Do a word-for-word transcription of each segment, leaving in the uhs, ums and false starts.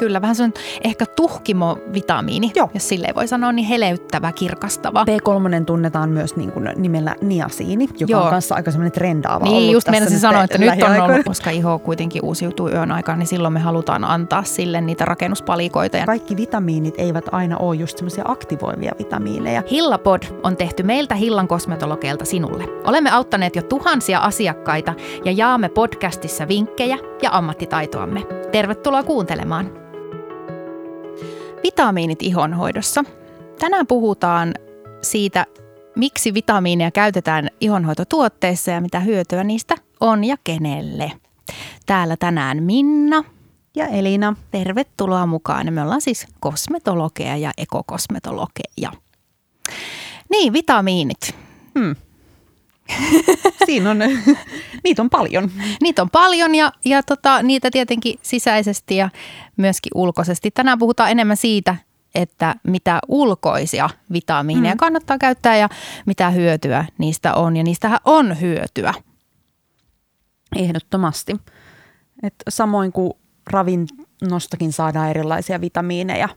Kyllä, vähän se on ehkä tuhkimovitamiini, Joo. jos silleen voi sanoa, niin heleyttävä, kirkastava. B kolme tunnetaan myös niin kuin nimellä niasiini, joka Joo. on kanssa aika semmoinen trendaava niin, ollut. Niin, just meinasin sanoa, että nyt on ollut, koska iho kuitenkin uusiutuu yön aikaan, niin silloin me halutaan antaa sille niitä rakennuspalikoita. Ja kaikki vitamiinit eivät aina ole just semmoisia aktivoivia vitamiineja. HillaPod on tehty meiltä Hillan kosmetologeilta sinulle. Olemme auttaneet jo tuhansia asiakkaita ja jaamme podcastissa vinkkejä ja ammattitaitoamme. Tervetuloa kuuntelemaan. Vitamiinit ihonhoidossa. Tänään puhutaan siitä, miksi vitamiineja käytetään ihonhoitotuotteissa ja mitä hyötyä niistä on ja kenelle. Täällä tänään Minna ja Elina. Tervetuloa mukaan. Me ollaan siis kosmetologeja ja ekokosmetologeja. Niin, vitamiinit. Hmm. Siinä on, niitä on paljon. Niitä on paljon ja, ja tota, niitä tietenkin sisäisesti ja myöskin ulkoisesti. Tänään puhutaan enemmän siitä, että mitä ulkoisia vitamiineja mm. kannattaa käyttää ja mitä hyötyä niistä on. Ja niistähän on hyötyä. Ehdottomasti. Et samoin kuin ravinnostakin saadaan erilaisia vitamiineja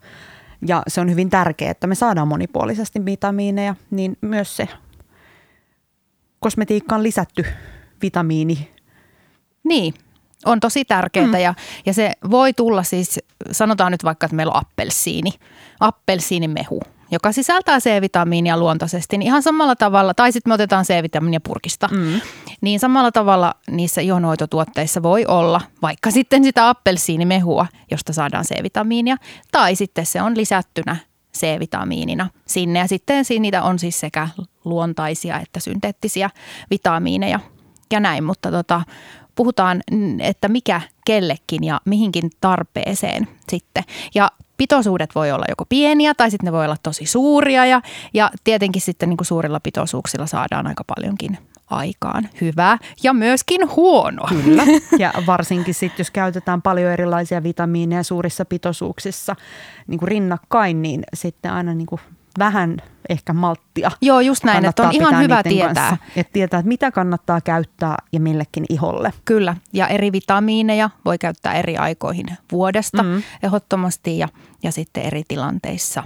ja se on hyvin tärkeää, että me saadaan monipuolisesti vitamiineja, niin myös se kosmetiikkaan lisätty vitamiini. Niin, on tosi tärkeää mm. ja, ja se voi tulla siis, sanotaan nyt vaikka, että meillä on appelsiini, appelsiinimehu, joka sisältää C-vitamiinia luontaisesti, niin ihan samalla tavalla, tai sitten me otetaan C-vitamiinia purkista, mm. niin samalla tavalla niissä ihonhoitotuotteissa voi olla vaikka sitten sitä appelsiinimehua, josta saadaan C-vitamiinia, tai sitten se on lisättynä C-vitamiinina sinne ja sitten niitä on siis sekä luontaisia että synteettisiä vitamiineja ja näin, mutta tota, puhutaan, että mikä kellekin ja mihinkin tarpeeseen sitten ja pitoisuudet voi olla joko pieniä tai sitten ne voi olla tosi suuria ja, ja tietenkin sitten niin kuin suurilla pitoisuuksilla saadaan aika paljonkin aikaan hyvää ja myöskin huono. Kyllä. Ja varsinkin sitten, jos käytetään paljon erilaisia vitamiineja suurissa pitoisuuksissa niin kuin rinnakkain, niin sitten aina niin kuin vähän ehkä malttia. Joo, just näin, että on ihan hyvä tietää. Kanssa, että tietää, että mitä kannattaa käyttää ja millekin iholle. Kyllä, ja eri vitamiineja voi käyttää eri aikoihin vuodesta mm. ehdottomasti ja, ja sitten eri tilanteissa.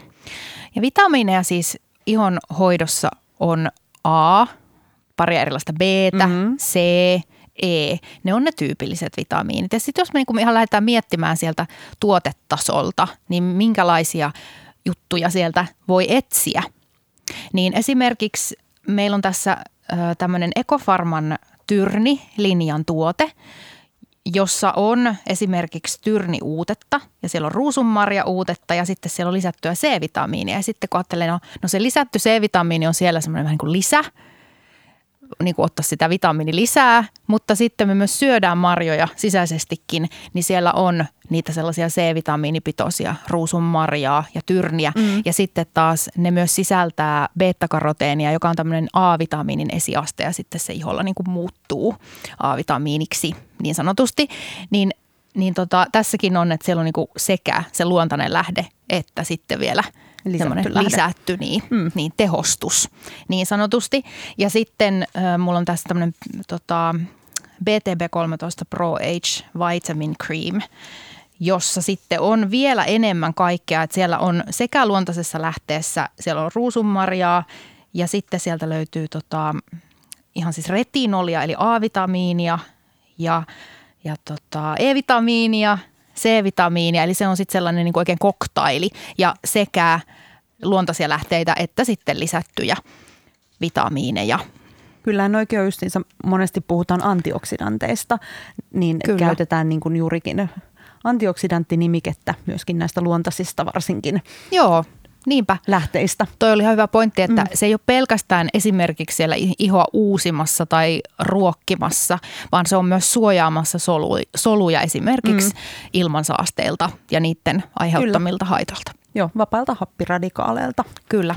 Ja vitamiineja siis ihon hoidossa on A, paria erilaista B-tä, mm-hmm. C, E. Ne on ne tyypilliset vitamiinit. Ja sitten jos me niinku ihan lähdetään miettimään sieltä tuotetasolta, niin minkälaisia juttuja sieltä voi etsiä. Niin esimerkiksi meillä on tässä tämmöinen EcoFarman tyrni-linjan tuote, jossa on esimerkiksi tyrniuutetta ja siellä on ruusunmarjauutetta ja sitten siellä on lisättyä C-vitamiinia. Ja sitten kun ajattelee, no, no se lisätty C-vitamiini on siellä semmoinen vähän niin kuin lisä, niin kuin ottaa sitä vitamiini lisää, mutta sitten me myös syödään marjoja sisäisestikin, niin siellä on niitä sellaisia C-vitamiinipitoisia ruusunmarjaa ja tyrniä. Mm. Ja sitten taas ne myös sisältää beta-karoteenia, joka on tämmöinen A-vitamiinin esiaste ja sitten se iholla niin kuin muuttuu A-vitamiiniksi niin sanotusti. Niin, niin tota, tässäkin on, että siellä on niin kuin sekä se luontainen lähde että sitten vielä lisätty, lisätty niin, mm. niin tehostus niin sanotusti. Ja sitten äh, mulla on tässä tämmöinen tota, B T B kolmetoista Pro-Age Vitamin Cream, jossa sitten on vielä enemmän kaikkea. Että siellä on sekä luontaisessa lähteessä, siellä on ruusunmarjaa ja sitten sieltä löytyy tota, ihan siis retinolia eli A-vitamiinia ja, ja tota, E-vitamiinia. C-vitamiinia, eli se on sitten sellainen niin kuin oikein koktaili ja sekä luontaisia lähteitä että sitten lisättyjä vitamiineja. Kyllähän oikein justiinsa monesti puhutaan antioksidanteista, niin Kyllä. käytetään niin kuin juurikin antioksidantti-nimikettä myöskin näistä luontaisista varsinkin. Joo. Niinpä. Lähteistä. Toi oli ihan hyvä pointti, että mm. se ei ole pelkästään esimerkiksi siellä ihoa uusimassa tai ruokkimassa, vaan se on myös suojaamassa solu, soluja esimerkiksi mm. ilmansaasteilta ja niiden aiheuttamilta Kyllä. haitoilta. Joo, vapailta happiradikaaleilta. Kyllä.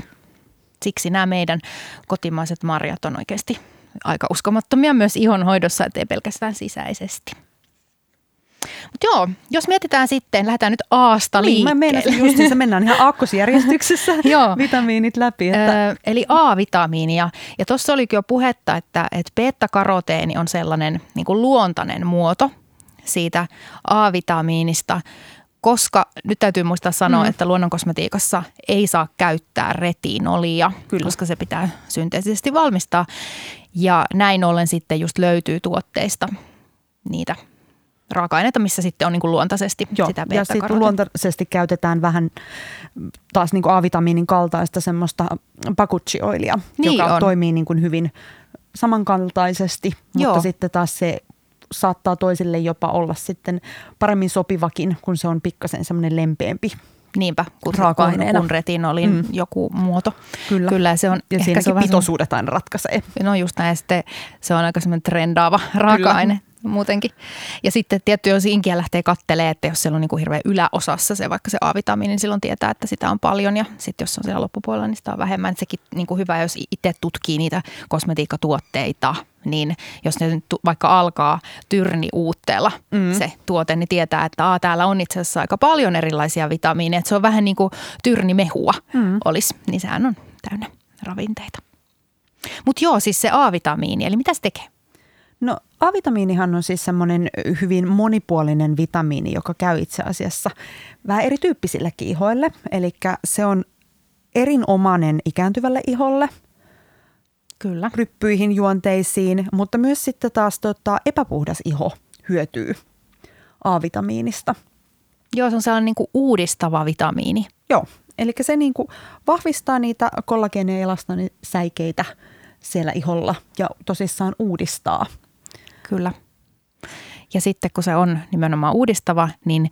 Siksi nämä meidän kotimaiset marjat on oikeasti aika uskomattomia myös ihonhoidossa, ettei pelkästään sisäisesti. Mut joo, jos mietitään sitten, lähdetään nyt Aasta liikkeelle. Niin, mä menen justiinsa, mennään ihan aakkosjärjestyksessä vitamiinit läpi. Että. Öö, eli A-vitamiinia. Ja tuossa olikin jo puhetta, että, että beta-karoteeni on sellainen niin kuin luontainen muoto siitä A-vitamiinista, Koska nyt täytyy muistaa sanoa, mm. että luonnonkosmetiikassa ei saa käyttää retinolia, Kyllä. koska se pitää synteettisesti valmistaa. Ja näin ollen sitten just löytyy tuotteista niitä raaka-aineita, missä sitten on niin kuin luontaisesti Joo. sitä beta-karotia. Ja sitten luontaisesti käytetään vähän taas niin kuin A-vitamiinin kaltaista semmoista pakuchioilia, niin joka on. toimii niin kuin hyvin samankaltaisesti, Joo. mutta sitten taas se saattaa toisille jopa olla sitten paremmin sopivakin, kun se on pikkasen semmoinen lempeämpi. Niinpä, kun, kun retinolin mm. joku muoto. Kyllä. Kyllä se on ja siinäkin pitoisuudet aina ratkaisee. No just näin, sitten se on aika semmoinen trendaava raaka-aine. Kyllä. Muutenkin. Ja sitten tietty, jos inkiä lähtee kattelemaan, että jos siellä on niin kuin hirveän yläosassa se vaikka se A-vitamiini, niin silloin tietää, että sitä on paljon. Ja sitten jos on siellä loppupuolella, niin sitä on vähemmän. Sekin niin kuin hyvä, jos itse tutkii niitä kosmetiikkatuotteita, niin jos ne nyt vaikka alkaa tyrniuutteella mm. se tuote, niin tietää, että aah, täällä on itse asiassa aika paljon erilaisia vitamiineja. Että se on vähän niin kuin tyrnimehua mm. olisi, niin sehän on täynnä ravinteita. Mutta joo, siis se A-vitamiini, eli mitä se tekee? No A-vitamiinihan on siis semmoinen hyvin monipuolinen vitamiini, joka käy itse asiassa vähän erityyppisillekin ihoille. Eli se on erinomainen ikääntyvälle iholle, Kyllä. ryppyihin, juonteisiin, mutta myös sitten taas tota, epäpuhdas iho hyötyy A-vitamiinista. Joo, se on sellainen niin kuin uudistava vitamiini. Joo, eli se niin kuin vahvistaa niitä kollageenia ja elastanisäikeitä siellä iholla ja tosissaan uudistaa. Kyllä. Ja sitten kun se on nimenomaan uudistava, niin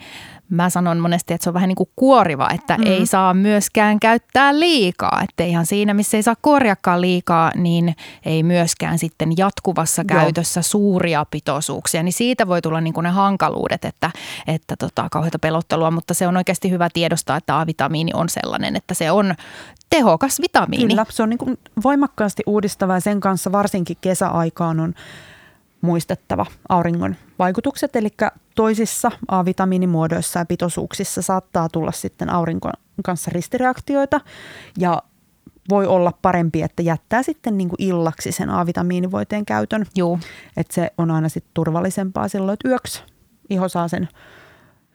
mä sanon monesti, että se on vähän niin kuin kuoriva, että mm. ei saa myöskään käyttää liikaa. Että ihan siinä, missä ei saa korjaakaan liikaa, niin ei myöskään sitten jatkuvassa Joo. käytössä suuria pitoisuuksia. Niin siitä voi tulla niin kuin ne hankaluudet, että, että tota, kauheata pelottelua, mutta se on oikeasti hyvä tiedostaa, että A-vitamiini on sellainen, että se on tehokas vitamiini. Kyllä, se on niin kuin voimakkaasti uudistava ja sen kanssa varsinkin kesäaikaan on muistettava auringon vaikutukset, eli toisissa A-vitamiinimuodoissa ja pitoisuuksissa saattaa tulla sitten auringon kanssa ristireaktioita ja voi olla parempi, että jättää sitten niin kuin illaksi sen A-vitamiinivoiteen käytön. Joo. Että se on aina sitten turvallisempaa silloin, että yöksi iho saa sen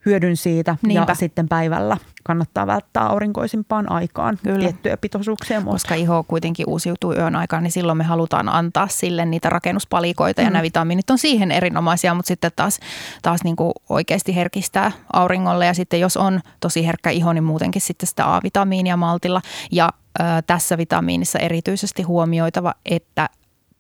hyödyn siitä Niinpä. Ja sitten päivällä kannattaa välttää aurinkoisimpaan aikaan Kyllä. tiettyjä pitoisuuksia. Muuta. Koska iho kuitenkin uusiutuu yön aikaan, niin silloin me halutaan antaa sille niitä rakennuspalikoita mm. ja nämä vitamiinit on siihen erinomaisia, mutta sitten taas, taas niin kuin oikeasti herkistää auringolle ja sitten jos on tosi herkkä iho, niin muutenkin sitten sitä A-vitamiinia maltilla ja äh, tässä vitamiinissa erityisesti huomioitava, että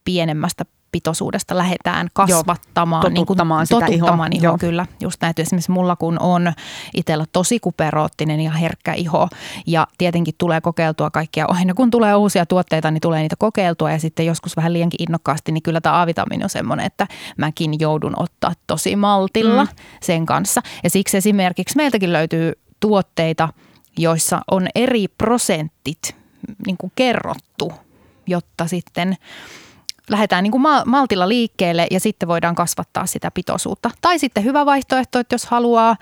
pienemmästä pitoisuudesta lähdetään kasvattamaan, Joo, totuttamaan, niin kuin, sitä totuttamaan ihoa. Iho, kyllä, just näin. Esimerkiksi mulla kun on itsellä tosi kuperoottinen ja herkkä iho ja tietenkin tulee kokeiltua kaikkia, aina kun tulee uusia tuotteita, niin tulee niitä kokeiltua ja sitten joskus vähän liiankin innokkaasti, niin kyllä tämä A-vitamiini on semmoinen, että mäkin joudun ottaa tosi maltilla mm. sen kanssa. Ja siksi esimerkiksi meiltäkin löytyy tuotteita, joissa on eri prosentit niin kuin kerrottu, jotta sitten lähdetään niin kuin maltilla liikkeelle ja sitten voidaan kasvattaa sitä pitoisuutta. Tai sitten hyvä vaihtoehto, että jos haluaa,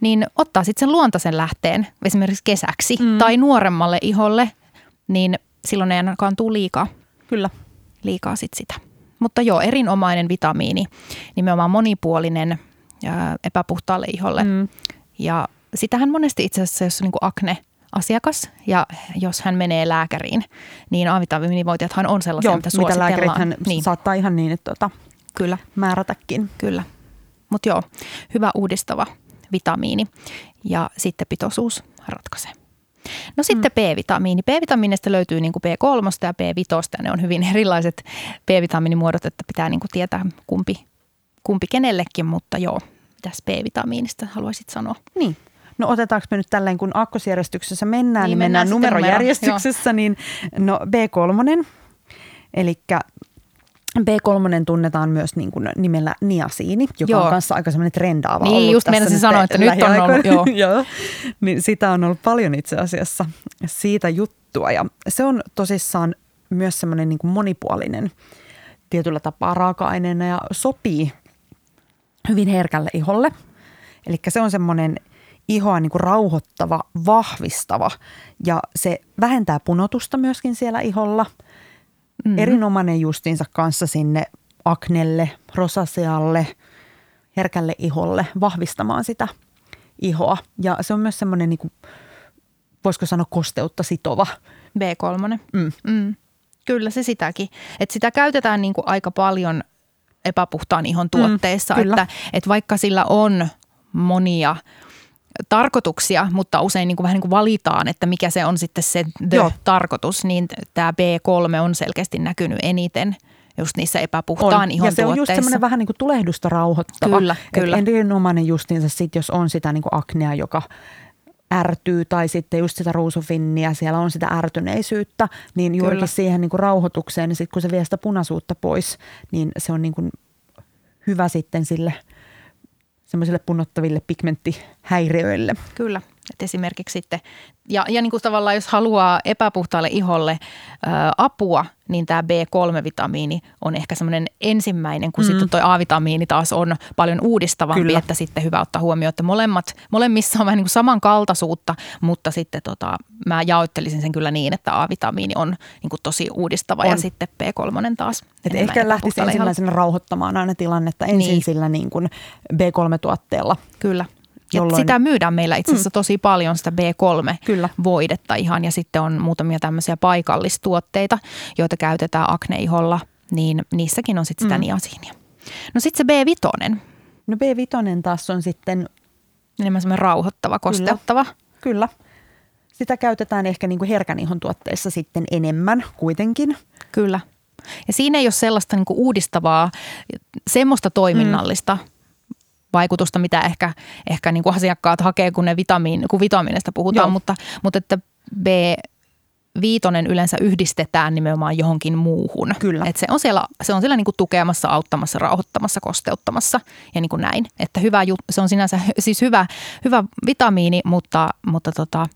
niin ottaa sitten sen luontaisen lähteen esimerkiksi kesäksi mm. tai nuoremmalle iholle, niin silloin ei ainakaan tule liikaa. Kyllä. Liikaa sitten sitä. Mutta joo, erinomainen vitamiini, nimenomaan monipuolinen ää, epäpuhtaalle iholle. Mm. Ja sitähän monesti itse asiassa, jos on niin kuin akne asiakas ja jos hän menee lääkäriin, niin A-vitamiinivoiteethan on sellaisia, Joo, mitä suositellaan. Joo, mitä lääkärithän niin. saattaa ihan niin, että tuota, Kyllä. määrätäkin. Kyllä. Mutta joo, hyvä uudistava vitamiini ja sitten pitoisuus ratkaisee. No sitten mm. B-vitamiini. B-vitamiinista löytyy niin kuin B kolme ja B viisi ja ne on hyvin erilaiset B-vitamiinimuodot, että pitää niin kuin tietää kumpi, kumpi kenellekin, mutta joo, mitäs B-vitamiinista haluaisit sanoa? Niin. No otetaanko me nyt tälleen, kun aakkosjärjestyksessä mennään, niin, niin mennään, mennään numerojärjestyksessä, niin no B kolme, eli B kolme tunnetaan myös niin kuin nimellä niasiini, joka joo. on kanssa aika semmoinen trendaava niin, ollut. Niin, just meinasin sanoa, että nyt on ollut, joo. joo. Niin sitä on ollut paljon itse asiassa siitä juttua ja se on tosissaan myös semmoinen niin kuin monipuolinen tietyllä tapaa raaka-aineena ja sopii hyvin herkälle iholle, eli se on semmoinen ihoa niin kuin rauhoittava, vahvistava ja se vähentää punotusta myöskin siellä iholla. Mm. Erinomainen justiinsa kanssa sinne aknelle, rosasealle, herkälle iholle vahvistamaan sitä ihoa. Ja se on myös semmoinen, niin kuin, voisiko sanoa, kosteutta sitova. B kolme. Mm. Mm. Kyllä se sitäkin. Et sitä käytetään niin kuin aika paljon epäpuhtaan ihon tuotteissa. Mm, että, että vaikka sillä on monia tarkoituksia, mutta usein niin kuin vähän niin kuin valitaan, että mikä se on sitten se tarkoitus, niin tämä B kolme on selkeästi näkynyt eniten just niissä epäpuhtaan ihon tuotteissa. Ja se on just semmoinen vähän niin kuin tulehdusta rauhoittava. Kyllä, kyllä. Erinomainen justiinsa sit, jos on sitä niin kuin aknea, joka ärtyy, tai sitten just sitä ruusufinniä, siellä on sitä ärtyneisyyttä, niin juurikin kyllä. siihen niin kuin rauhoitukseen, niin sitten kun se vie sitä punaisuutta pois, niin se on niin kuin hyvä sitten sille semmoisille punnottaville pigmenttihäiriöille. Kyllä, että esimerkiksi sitten, ja, ja niin kuin tavallaan jos haluaa epäpuhtaalle iholle ö, apua, niin tämä B kolme -vitamiini on ehkä semmoinen ensimmäinen, kun mm. sitten tuo A-vitamiini taas on paljon uudistavampi, kyllä. että sitten hyvä ottaa huomioon, että molemmat, molemmissa on vähän niin kuin samankaltaisuutta, mutta sitten tota, mä jaottelisin sen kyllä niin, että A-vitamiini on niin kuin tosi uudistava on. Ja sitten B kolme taas. Et ehkä lähtisi ensimmäisenä rauhoittamaan aina tilannetta ensin niin. sillä niin kuin B kolme -tuotteella. Kyllä. Jolloin... Sitä myydään meillä itse asiassa mm. tosi paljon sitä B kolme -voidetta ihan ja sitten on muutamia tämmöisiä paikallistuotteita, joita käytetään akneiholla, niin niissäkin on sitten sitä mm. niasiinia. No sitten se B viisi. No B viisi taas on sitten... Enemmän semmoinen rauhoittava, kosteuttava. Kyllä, kyllä. Sitä käytetään ehkä niin kuin herkän ihon tuotteissa sitten enemmän kuitenkin. Kyllä. Ja siinä ei ole sellaista niin kuin uudistavaa, semmoista toiminnallista... Mm. vaikutusta, mitä ehkä, ehkä niin kuin asiakkaat hakee, kun, ne vitamiin, kun vitamiineista puhutaan, mutta, mutta että B viisi yleensä yhdistetään nimenomaan johonkin muuhun. Kyllä. Että se on siellä, se on siellä niin kuin tukemassa, auttamassa, rauhoittamassa, kosteuttamassa ja niin kuin näin. Että hyvä, se on sinänsä siis hyvä, hyvä vitamiini, mutta, mutta tota,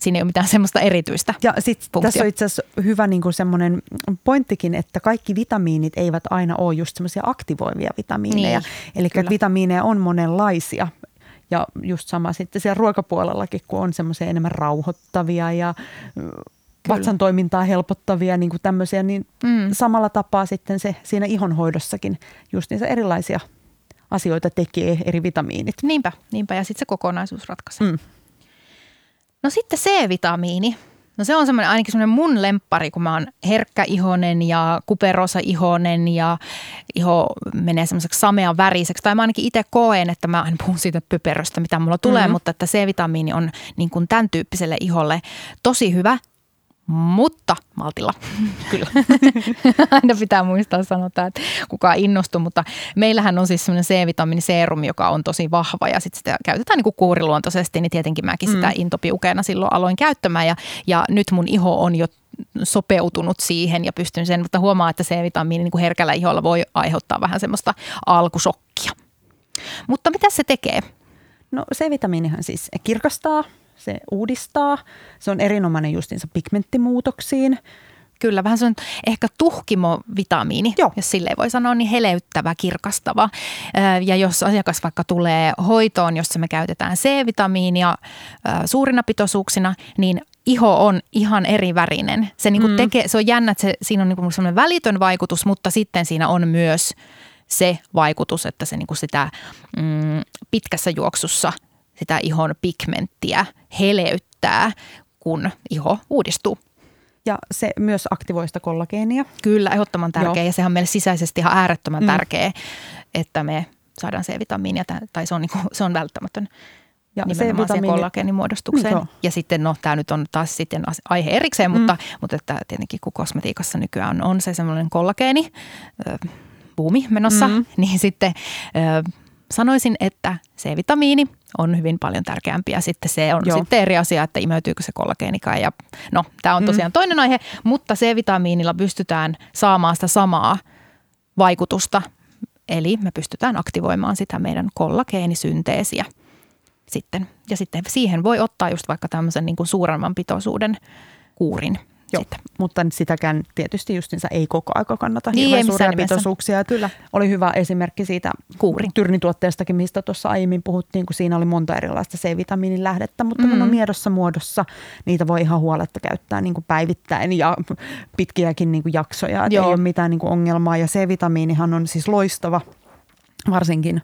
siinä ei ole mitään semmoista erityistä. Ja sit tässä on itse asiassa hyvä niin kuin semmoinen pointtikin, että kaikki vitamiinit eivät aina ole just semmoisia aktivoivia vitamiineja. Niin, eli kyllä. vitamiineja on monenlaisia ja just sama sitten siellä ruokapuolellakin, kun on semmoisia enemmän rauhoittavia ja kyllä. vatsan toimintaa helpottavia niin kuin tämmöisiä, niin mm. samalla tapaa sitten se siinä ihonhoidossakin just niissä erilaisia asioita tekee eri vitamiinit. Niinpä, niinpä ja sitten se kokonaisuus ratkaisee. Mm. No sitten C-vitamiini. No se on semmoinen, ainakin semmoinen mun lemppari, kun mä oon herkkäihonen ja kuperosa-ihonen ja iho menee semmoiseksi samean väriseksi. Tai mä ainakin itse koen, että mä en puhu siitä pöperöstä, mitä mulla tulee, mm-hmm. mutta että C-vitamiini on niin kuin tämän tyyppiselle iholle tosi hyvä, mutta maltilla. Kyllä. Aina pitää muistaa sanoa tämä, että kukaan innostuu, mutta meillähän on siis semmoinen C-vitamiiniseerumi, joka on tosi vahva ja sitten sitä käytetään niin kuin kuuriluontoisesti, niin tietenkin mäkin mm. sitä intopiukeena silloin aloin käyttämään ja, ja nyt mun iho on jo sopeutunut siihen ja pystyn sen, mutta huomaa, että C-vitamiini niin kuin herkällä iholla voi aiheuttaa vähän semmoista alkusokkia. Mutta mitä se tekee? No C-vitamiinihan siis kirkastaa. Se uudistaa. Se on erinomainen justiinsa pigmenttimuutoksiin. Kyllä, vähän se on ehkä tuhkimovitamiini, Joo. jos silleen voi sanoa, niin heleyttävä, kirkastava. Ja jos asiakas vaikka tulee hoitoon, jossa me käytetään C-vitamiinia suurina pitoisuuksina, niin iho on ihan eri värinen. Se, niinku mm. tekee, se on jännä, että se, siinä on niinku sellainen välitön vaikutus, mutta sitten siinä on myös se vaikutus, että se niinku sitä mm, pitkässä juoksussa – sitä ihon pigmenttiä heleyttää, kun iho uudistuu. Ja se myös aktivoi sitä kollageenia. Kyllä, ehdottoman tärkeä Joo. ja sehän on meille sisäisesti ihan äärettömän mm. tärkeä, että me saadaan C-vitamiinia, tai se on, niinku, se on välttämätön ja nimenomaan se kollageeni muodostukseen. Mm, ja sitten, no tämä nyt on taas sitten aihe erikseen, mm. mutta, mutta että tietenkin kun kosmetiikassa nykyään on, on se semmoinen kollageeni, äh, buumi menossa, mm. niin sitten äh, sanoisin, että C-vitamiini on hyvin paljon tärkeämpiä. Sitten se on Joo. sitten eri asia, että imeytyykö se kollageenikaan. Ja, no, tämä on tosiaan mm. toinen aihe, mutta C-vitamiinilla pystytään saamaan sitä samaa vaikutusta. Eli me pystytään aktivoimaan sitä meidän kollageenisynteesiä sitten. Ja sitten siihen voi ottaa just vaikka tämmöisen niin kuin suuremman pitoisuuden kuurin. Joo, mutta sitäkään tietysti justiinsa ei koko aika kannata niin, hirveän suuria pitoisuuksia. Kyllä. Oli hyvä esimerkki siitä Kuuri. Tyrnituotteestakin, mistä tuossa aiemmin puhuttiin, kun siinä oli monta erilaista C-vitamiinin lähdettä, mutta mm. kun on miedossa muodossa, niitä voi ihan huoletta käyttää niin kuin päivittäin ja pitkiäkin niin kuin jaksoja, että ei ole mitään niin kuin ongelmaa. Ja C-vitamiinihan on siis loistava varsinkin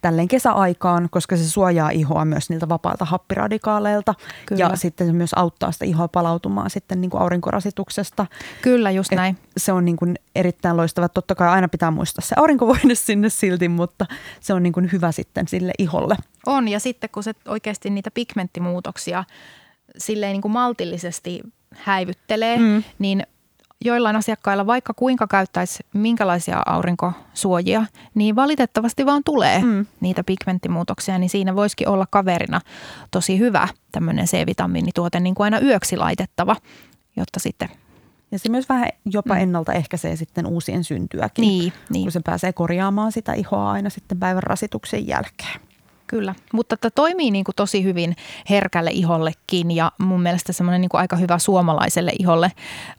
tälleen kesäaikaan, koska se suojaa ihoa myös niiltä vapailta happiradikaaleilta. Kyllä. Ja sitten se myös auttaa sitä ihoa palautumaan sitten niin kuin aurinkorasituksesta. Kyllä, just näin. Et se on niin kuin erittäin loistava. Totta kai aina pitää muistaa se aurinkovoide sinne silti, mutta se on niin kuin hyvä sitten sille iholle. On, ja sitten kun se oikeasti niitä pigmenttimuutoksia silleen niin kuin maltillisesti häivyttelee, mm. niin joillain asiakkailla, vaikka kuinka käyttäisi minkälaisia aurinkosuojia, niin valitettavasti vaan tulee mm. niitä pigmenttimuutoksia, niin siinä voisikin olla kaverina tosi hyvä tämmöinen C-vitamiinituote, niin kuin aina yöksi laitettava, jotta sitten... Ja se myös vähän jopa mm. ennaltaehkäisee sitten uusien syntyäkin, niin, niin. kun se pääsee korjaamaan sitä ihoa aina sitten päivän rasituksen jälkeen. Kyllä, mutta tämä toimii niin kuin tosi hyvin herkälle ihollekin ja mun mielestä semmoinen niin kuin aika hyvä suomalaiselle iholle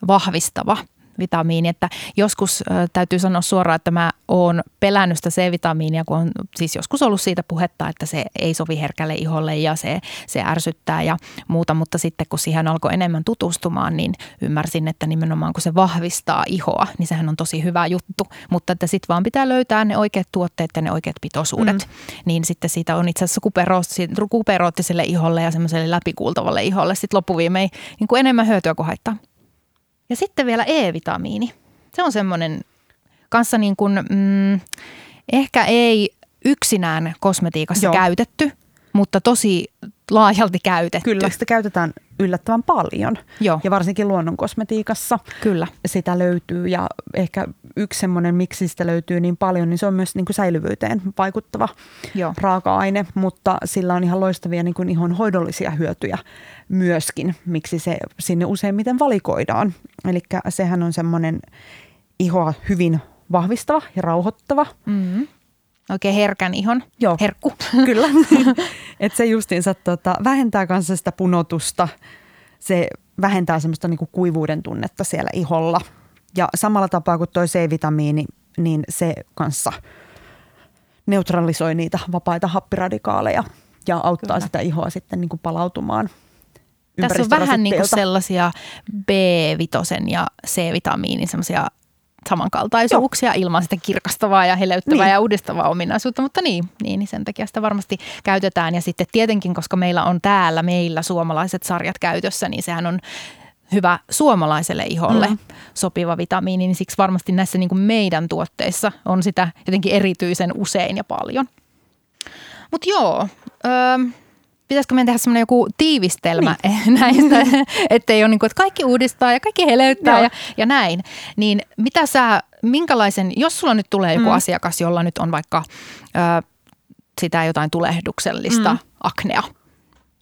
vahvistava vitamiini. Että joskus äh, täytyy sanoa suoraan, että mä oon pelännyt sitä C-vitamiinia, kun on siis joskus ollut siitä puhetta, että se ei sovi herkälle iholle ja se, se ärsyttää ja muuta. Mutta sitten kun siihen alkoi enemmän tutustumaan, niin ymmärsin, että nimenomaan kun se vahvistaa ihoa, niin sehän on tosi hyvä juttu. Mutta että sitten vaan pitää löytää ne oikeat tuotteet ja ne oikeat pitoisuudet. Mm. Niin sitten siitä on itse asiassa kuperoottiselle iholle ja semmoiselle läpikuultavalle iholle sitten loppuviimein niin kuin enemmän hyötyä kuin haittaa. Ja sitten vielä E-vitamiini. Se on semmoinen kanssa niin kuin, mm, ehkä ei yksinään kosmetiikassa Joo. käytetty, mutta tosi laajalti käytetty. Kyllä, sitä käytetään yllättävän paljon. Joo. Ja varsinkin luonnon kosmetiikassa Kyllä. sitä löytyy. Ja ehkä yksi semmoinen, miksi sitä löytyy niin paljon, niin se on myös niin kuin säilyvyyteen vaikuttava Joo. raaka-aine. Mutta sillä on ihan loistavia niin kuin ihon hoidollisia hyötyjä myöskin, miksi se sinne useimmiten valikoidaan. Eli sehän on semmoinen ihoa hyvin vahvistava ja rauhoittava. Mm-hmm. Oikein herkän ihon. Joo. Herkku. Kyllä. Että se justiinsa tuota, vähentää kanssa sitä punotusta. Se vähentää semmoista niinku kuivuuden tunnetta siellä iholla. Ja samalla tapaa kuin toi C-vitamiini, niin se kanssa neutralisoi niitä vapaita happiradikaaleja ja auttaa Kyllä. sitä ihoa sitten niinku palautumaan. Tässä on vähän niinku sellaisia B-vitosen ja C-vitamiinin semmoisia samankaltaisuuksia Joo. ilman sitä kirkastavaa ja heleyttävää niin. ja uudistavaa ominaisuutta, mutta niin, niin, sen takia sitä varmasti käytetään. Ja sitten tietenkin, koska meillä on täällä meillä suomalaiset sarjat käytössä, niin sehän on hyvä suomalaiselle iholle mm. sopiva vitamiini, niin siksi varmasti näissä niin kuin meidän tuotteissa on sitä jotenkin erityisen usein ja paljon. Mutta joo, öö, pitäisikö meidän tehdä semmoinen joku tiivistelmä niin. näistä, ettei ole niin kuin, että kaikki uudistaa ja kaikki heleyttää ja, ja näin. Niin mitä sä, minkälaisen, jos sulla nyt tulee joku mm. asiakas, jolla nyt on vaikka ö, sitä jotain tulehduksellista mm. aknea,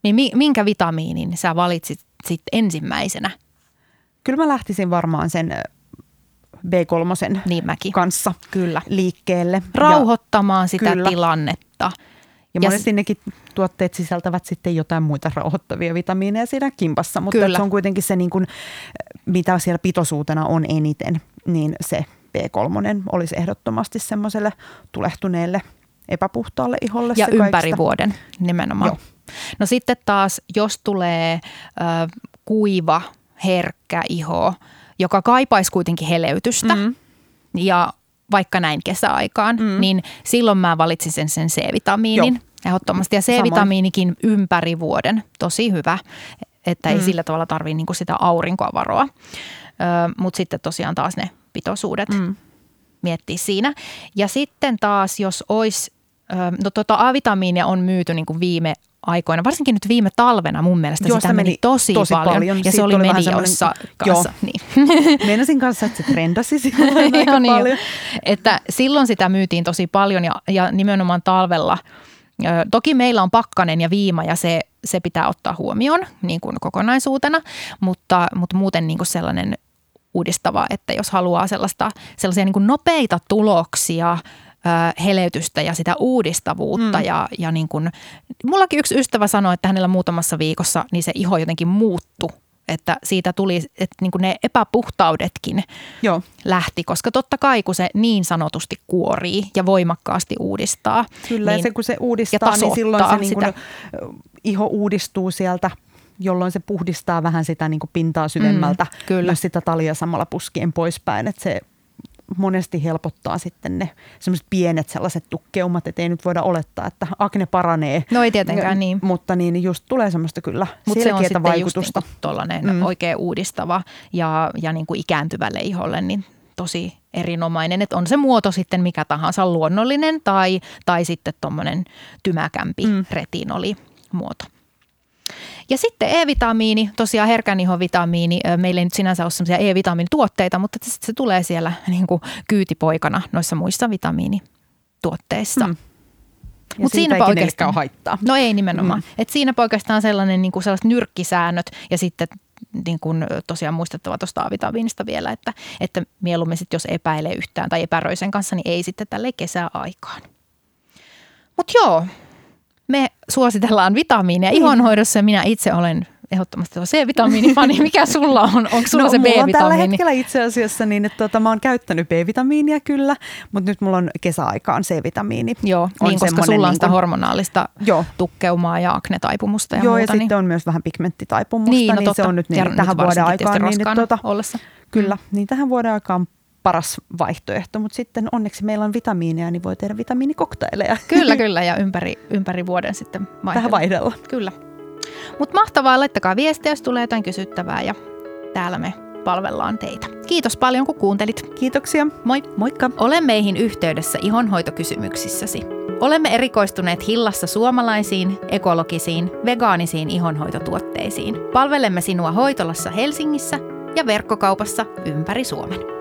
niin mi, minkä vitamiinin sä valitsit sit ensimmäisenä? Kyllä mä lähtisin varmaan sen B kolme niin kanssa Kyllä. liikkeelle. Rauhoittamaan ja, sitä kyllä. tilannetta. Ja monesti nekin tuotteet sisältävät sitten jotain muita rauhoittavia vitamiineja siinä kimpassa, mutta Kyllä. se on kuitenkin se, niin kuin, mitä siellä pitoisuutena on eniten, niin se B kolme olisi ehdottomasti semmoiselle tulehtuneelle epäpuhtaalle iholle. Ja ympäri vuoden nimenomaan. Joo. No sitten taas, jos tulee äh, kuiva, herkkä iho, joka kaipaisi kuitenkin heleytystä mm-hmm. ja vaikka näin kesäaikaan, mm. niin silloin mä valitsin sen, sen C-vitamiinin Joo. ehdottomasti. Ja C-vitamiinikin Samoin. Ympäri vuoden. Tosi hyvä, että mm. ei sillä tavalla tarvitse niinku sitä aurinkoa varoa. Mutta sitten tosiaan taas ne pitoisuudet mm. miettii siinä. Ja sitten taas, jos olisi, no tota A-vitamiinia on myyty niinku viime aikoina, varsinkin nyt viime talvena mun mielestä Joo, sitä meni, meni tosi, tosi paljon, paljon. Ja se oli medioissa kanssa. Niin. Meinasin kanssa, että se trendasi silloin aika jo, paljon. Niin, että silloin sitä myytiin tosi paljon ja, ja nimenomaan talvella. Ö, toki meillä on pakkanen ja viima ja se, se pitää ottaa huomioon niin kuin kokonaisuutena, mutta, mutta muuten niin kuin sellainen uudistava, että jos haluaa sellaista, sellaisia niin kuin nopeita tuloksia, heleytystä ja sitä uudistavuutta. Mm. Ja, ja niin kun, mullakin yksi ystävä sanoi, että hänellä muutamassa viikossa niin se iho jotenkin muuttui. Että siitä tuli, että niin kun ne epäpuhtaudetkin Joo. lähti, koska totta kai kun se niin sanotusti kuorii ja voimakkaasti uudistaa. Kyllä niin, ja se kun se uudistaa, niin silloin se niin kun iho uudistuu sieltä, jolloin se puhdistaa vähän sitä niin kun pintaa syvemmältä. Mm, kyllä. Myös sitä talia samalla puskien poispäin, että se monesti helpottaa sitten ne semmoiset pienet sellaiset tukkeumat, että ei nyt voida olettaa, että akne paranee. No ei tietenkään niin. Mutta niin just tulee semmoista kyllä Mut selkeätä se vaikutusta. Mutta se on tuollainen mm. oikein uudistava ja, ja niin kuin ikääntyvälle iholle niin tosi erinomainen, että on se muoto sitten mikä tahansa luonnollinen tai, tai sitten tuommoinen tymäkämpi mm. retinolimuoto. Ja sitten E-vitamiini, tosiaan herkän ihon vitamiini, meillä ei nyt sinänsä ole semmoisia E-vitamiinituotteita, mutta se tulee siellä niin kuin kyytipoikana noissa muissa vitamiinituotteissa. Mm. Ja Mut siitä ei kenellekään ole haittaa. No ei nimenomaan. Mm. Et siinäpä oikeastaan sellainen niin kuin sellaiset nyrkkisäännöt ja sitten niin kuin tosiaan muistettava tuosta A-vitamiinista vielä, että, että mieluummin sitten jos epäilee yhtään tai epäröi sen kanssa, niin ei sitten tälleen kesäaikaan. Mutta joo. Me suositellaan vitamiineja ihonhoidossa ja minä itse olen ehdottomasti tuo C-vitamiinifani. Mikä sulla on? Onko sulla no, se B-vitamiini? Mulla on tällä hetkellä itse asiassa niin, että tota, mä oon käyttänyt B-vitamiinia kyllä, mutta nyt mulla on kesäaikaan C-vitamiini. Joo, niin, koska sulla on sitä niin kuin hormonaalista joo. tukkeumaa ja aknetaipumusta ja joo, muuta. Joo, ja niin. sitten on myös vähän pigmenttitaipumusta, niin, no, niin totta. Se on nyt, niin, nyt tähän vuoden aikaan. Niin, niin, tuota, kyllä, niin tähän vuoden aikaan paras vaihtoehto, mutta sitten onneksi meillä on vitamiineja, niin voi tehdä vitamiinikoktaileja. Kyllä, kyllä ja ympäri, ympäri vuoden sitten vaihdella. Vähän vaihdella. Kyllä. Mutta mahtavaa, laittakaa viestiä, jos tulee jotain kysyttävää ja täällä me palvellaan teitä. Kiitos paljon, kun kuuntelit. Kiitoksia. Moi. Moikka. Ole meihin yhteydessä ihonhoitokysymyksissäsi. Olemme erikoistuneet Hillassa suomalaisiin, ekologisiin, vegaanisiin ihonhoitotuotteisiin. Palvelemme sinua hoitolassa Helsingissä ja verkkokaupassa ympäri Suomen.